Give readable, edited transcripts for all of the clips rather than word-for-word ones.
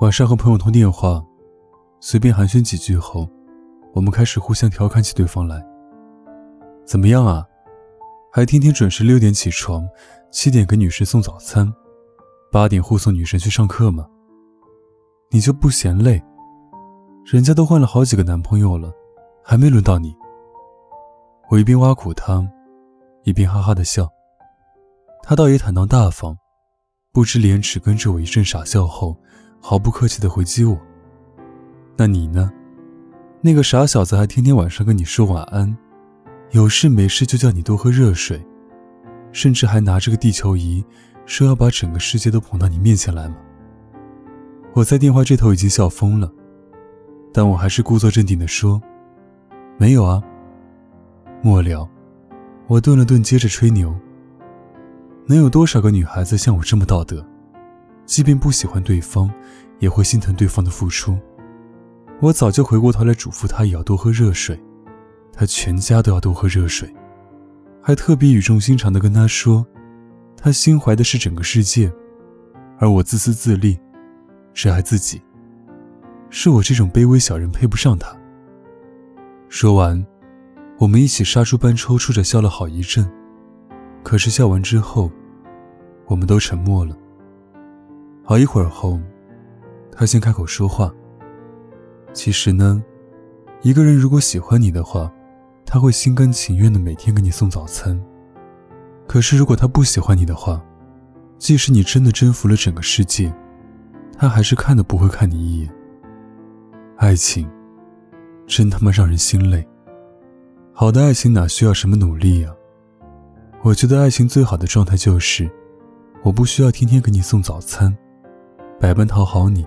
晚上和朋友通电话，随便寒暄几句后，我们开始互相调侃起对方来。怎么样啊？还天天准时6点起床，7点给女神送早餐，8点护送女神去上课吗？你就不嫌累？人家都换了好几个男朋友了，还没轮到你。我一边挖苦他，一边哈哈地笑。他倒也坦荡大方，不知廉耻跟着我一阵傻笑后，毫不客气地回击我。那你呢？那个傻小子还天天晚上跟你说晚安，有事没事就叫你多喝热水，甚至还拿着个地球仪说要把整个世界都捧到你面前来吗？我在电话这头已经笑疯了，但我还是故作镇定地说，没有啊。末了，我顿了顿接着吹牛。能有多少个女孩子像我这么道德，即便不喜欢对方，也会心疼对方的付出。我早就回过头来嘱咐他也要多喝热水，他全家都要多喝热水，还特别语重心长地跟他说，他心怀的是整个世界，而我自私自利，只爱自己，是我这种卑微小人配不上他。说完，我们一起杀猪般抽搐着笑了好一阵，可是笑完之后，我们都沉默了。好一会儿后，他先开口说话。其实呢，一个人如果喜欢你的话，他会心甘情愿地每天给你送早餐。可是如果他不喜欢你的话，即使你真的征服了整个世界，他还是看都不会看你一眼。爱情真他妈让人心累。好的爱情哪需要什么努力啊？我觉得爱情最好的状态就是，我不需要天天给你送早餐，百般讨好你，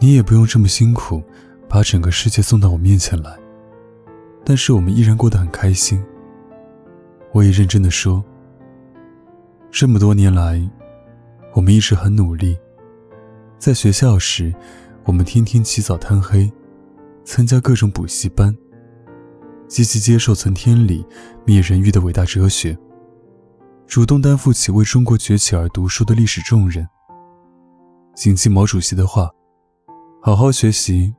你也不用这么辛苦把整个世界送到我面前来，但是我们依然过得很开心。我也认真地说，这么多年来我们一直很努力。在学校时，我们天天起早贪黑，参加各种补习班，积极接受存天理灭人欲的伟大哲学，主动担负起为中国崛起而读书的历史重任。谨记毛主席的话，好好学习，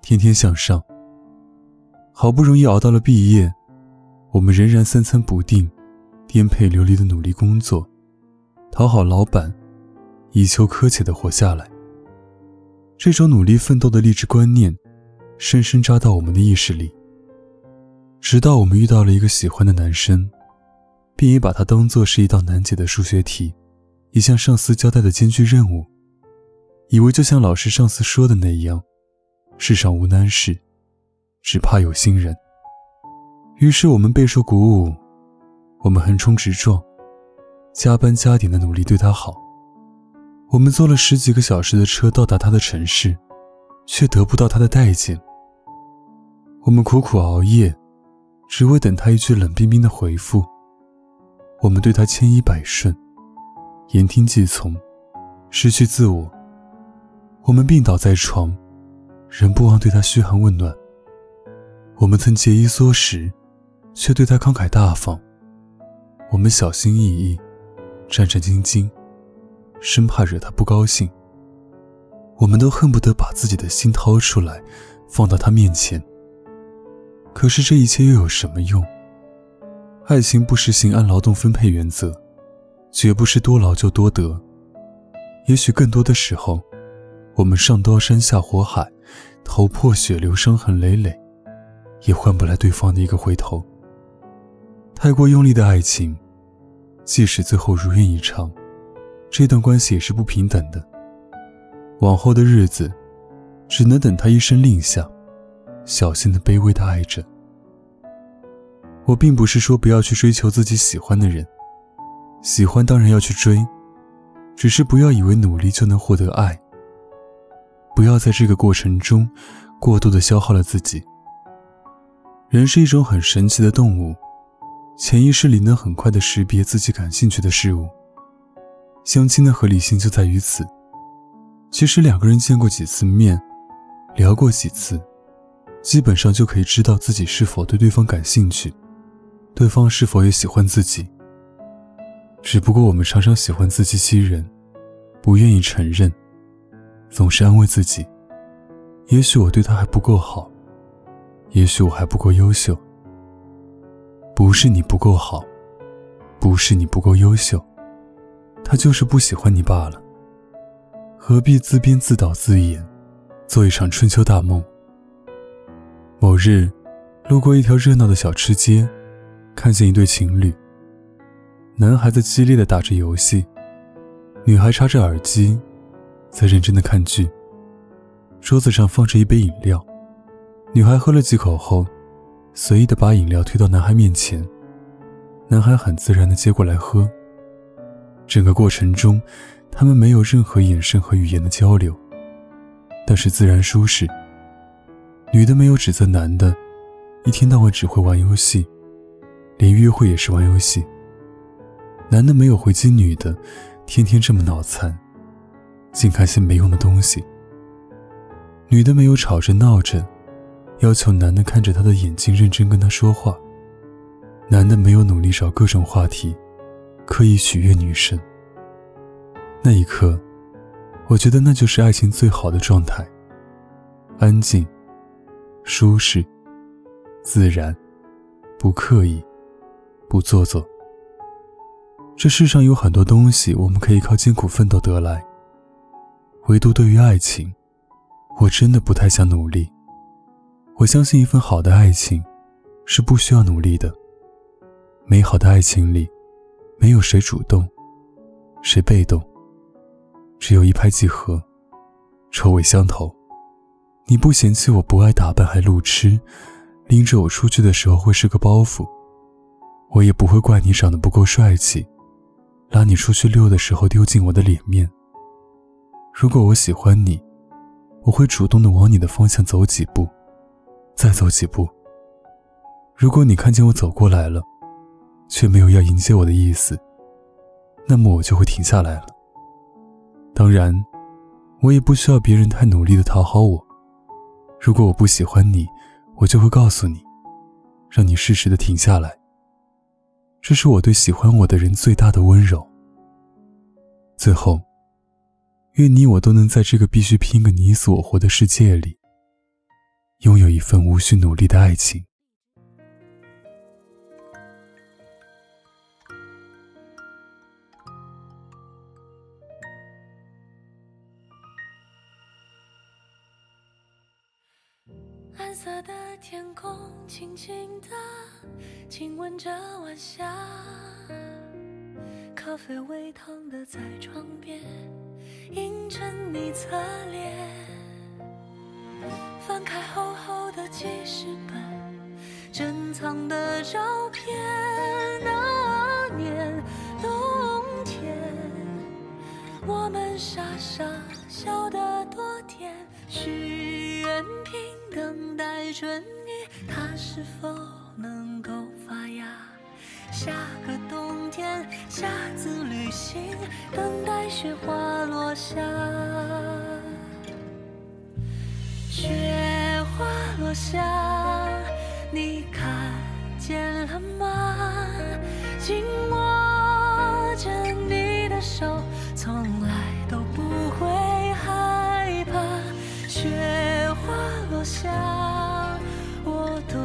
天天向上。好不容易熬到了毕业，我们仍然三餐不定，颠沛流离的努力工作，讨好老板，以求苟且的活下来。这种努力奋斗的励志观念深深扎到我们的意识里，直到我们遇到了一个喜欢的男生，并也把它当作是一道难解的数学题，一项上司交代的艰巨任务，以为就像老师上司说的那样，世上无难事，只怕有心人。于是我们备受鼓舞，我们横冲直撞，加班加点的努力对他好。我们坐了10几个小时的车到达他的城市，却得不到他的待见。我们苦苦熬夜，只为等他一句冷冰冰的回复。我们对他千依百顺，言听计从，失去自我。我们病倒在床，仍不忘对他嘘寒问暖。我们曾节衣缩食，却对他慷慨大方。我们小心翼翼，战战兢兢，生怕惹他不高兴。我们都恨不得把自己的心掏出来，放到他面前。可是这一切又有什么用？爱情不实行按劳动分配原则，绝不是多劳就多得。也许更多的时候，我们上刀山下火海，头破血流，伤痕累累，也换不来对方的一个回头。太过用力的爱情，即使最后如愿以偿，这段关系也是不平等的。往后的日子，只能等他一声令下，小心地卑微地爱着。我并不是说不要去追求自己喜欢的人，喜欢当然要去追，只是不要以为努力就能获得爱，不要在这个过程中过度地消耗了自己。人是一种很神奇的动物，潜意识里能很快地识别自己感兴趣的事物，相亲的合理性就在于此。其实两个人见过几次面，聊过几次，基本上就可以知道自己是否对对方感兴趣，对方是否也喜欢自己。只不过我们常常喜欢自欺欺人，不愿意承认，总是安慰自己，也许我对他还不够好，也许我还不够优秀。不是你不够好，不是你不够优秀，他就是不喜欢你罢了。何必自编自导自演，做一场春秋大梦。某日路过一条热闹的小吃街，看见一对情侣，男孩子激烈地打着游戏，女孩插着耳机在认真地看剧，桌子上放着一杯饮料，女孩喝了几口后随意地把饮料推到男孩面前，男孩很自然地接过来喝。整个过程中他们没有任何眼神和语言的交流，但是自然舒适。女的没有指责男的一天到晚只会玩游戏，连约会也是玩游戏，男的没有回击女的天天这么脑残，净看些没用的东西。女的没有吵着闹着要求男的看着她的眼睛认真跟她说话，男的没有努力找各种话题刻意取悦女生。那一刻我觉得那就是爱情最好的状态，安静舒适自然，不刻意不做作。这世上有很多东西我们可以靠艰苦奋斗得来，唯独对于爱情，我真的不太想努力。我相信一份好的爱情是不需要努力的，美好的爱情里没有谁主动谁被动，只有一拍即合，臭味相投。你不嫌弃我不爱打扮还路痴，拎着我出去的时候会是个包袱，我也不会怪你长得不够帅气，拉你出去溜的时候丢进我的脸面。如果我喜欢你，我会主动地往你的方向走几步，再走几步。如果你看见我走过来了，却没有要迎接我的意思，那么我就会停下来了。当然，我也不需要别人太努力地讨好我。如果我不喜欢你，我就会告诉你，让你适时地停下来。这是我对喜欢我的人最大的温柔。最后，愿你我都能在这个必须拼个你死我活的世界里，拥有一份无需努力的爱情。蓝色的天空轻轻地亲吻着晚霞，咖啡微烫的在窗边映衬你侧脸，翻开厚厚的记事本，珍藏的照片，那年冬天我们傻傻笑得多甜，许愿瓶等待春雨，它是否能够发芽，下个冬天下次旅行，等待雪花落下，雪花落下你看见了吗，紧握着你的手，从来都不会害怕，雪花落下我多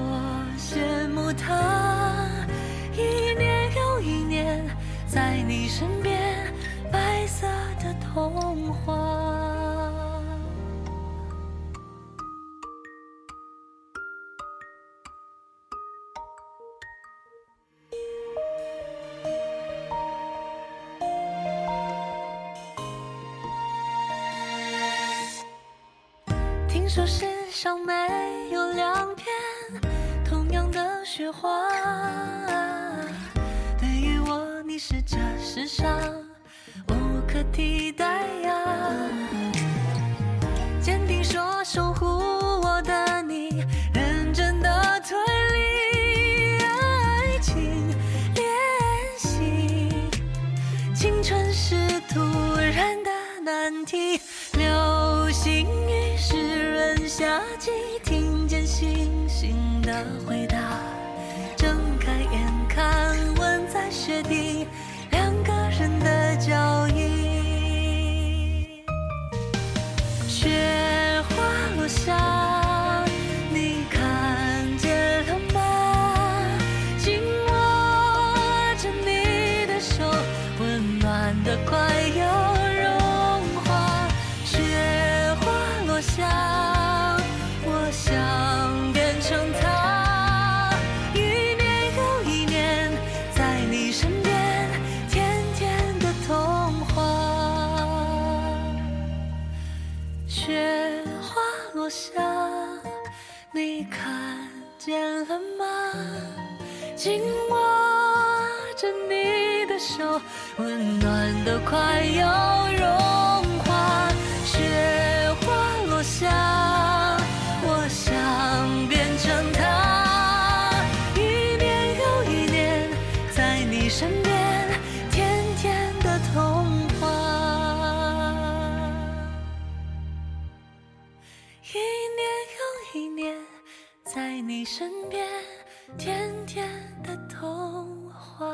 羡慕它，一年又一年在你身边，白色的童话。听说世上没有两片同样的雪花对于我你是这世上无可替代呀，坚定说守护我的你认真的推理，爱情练习青春是突然的难题，流星雨湿润夏季，听见星星的回答，睁开眼看吻在雪地，两个人的脚印，雪花落下你看见了吗，紧握着你的手，温暖的快乐想，我想变成他，一年又一年在你身边，甜甜的童话。雪花落下你看见了吗，紧握着你的手，温暖的快要融化，雪花落下，我想变成他，一年又一年在你身边，甜甜的童话，一年又一年在你身边，甜甜的童话。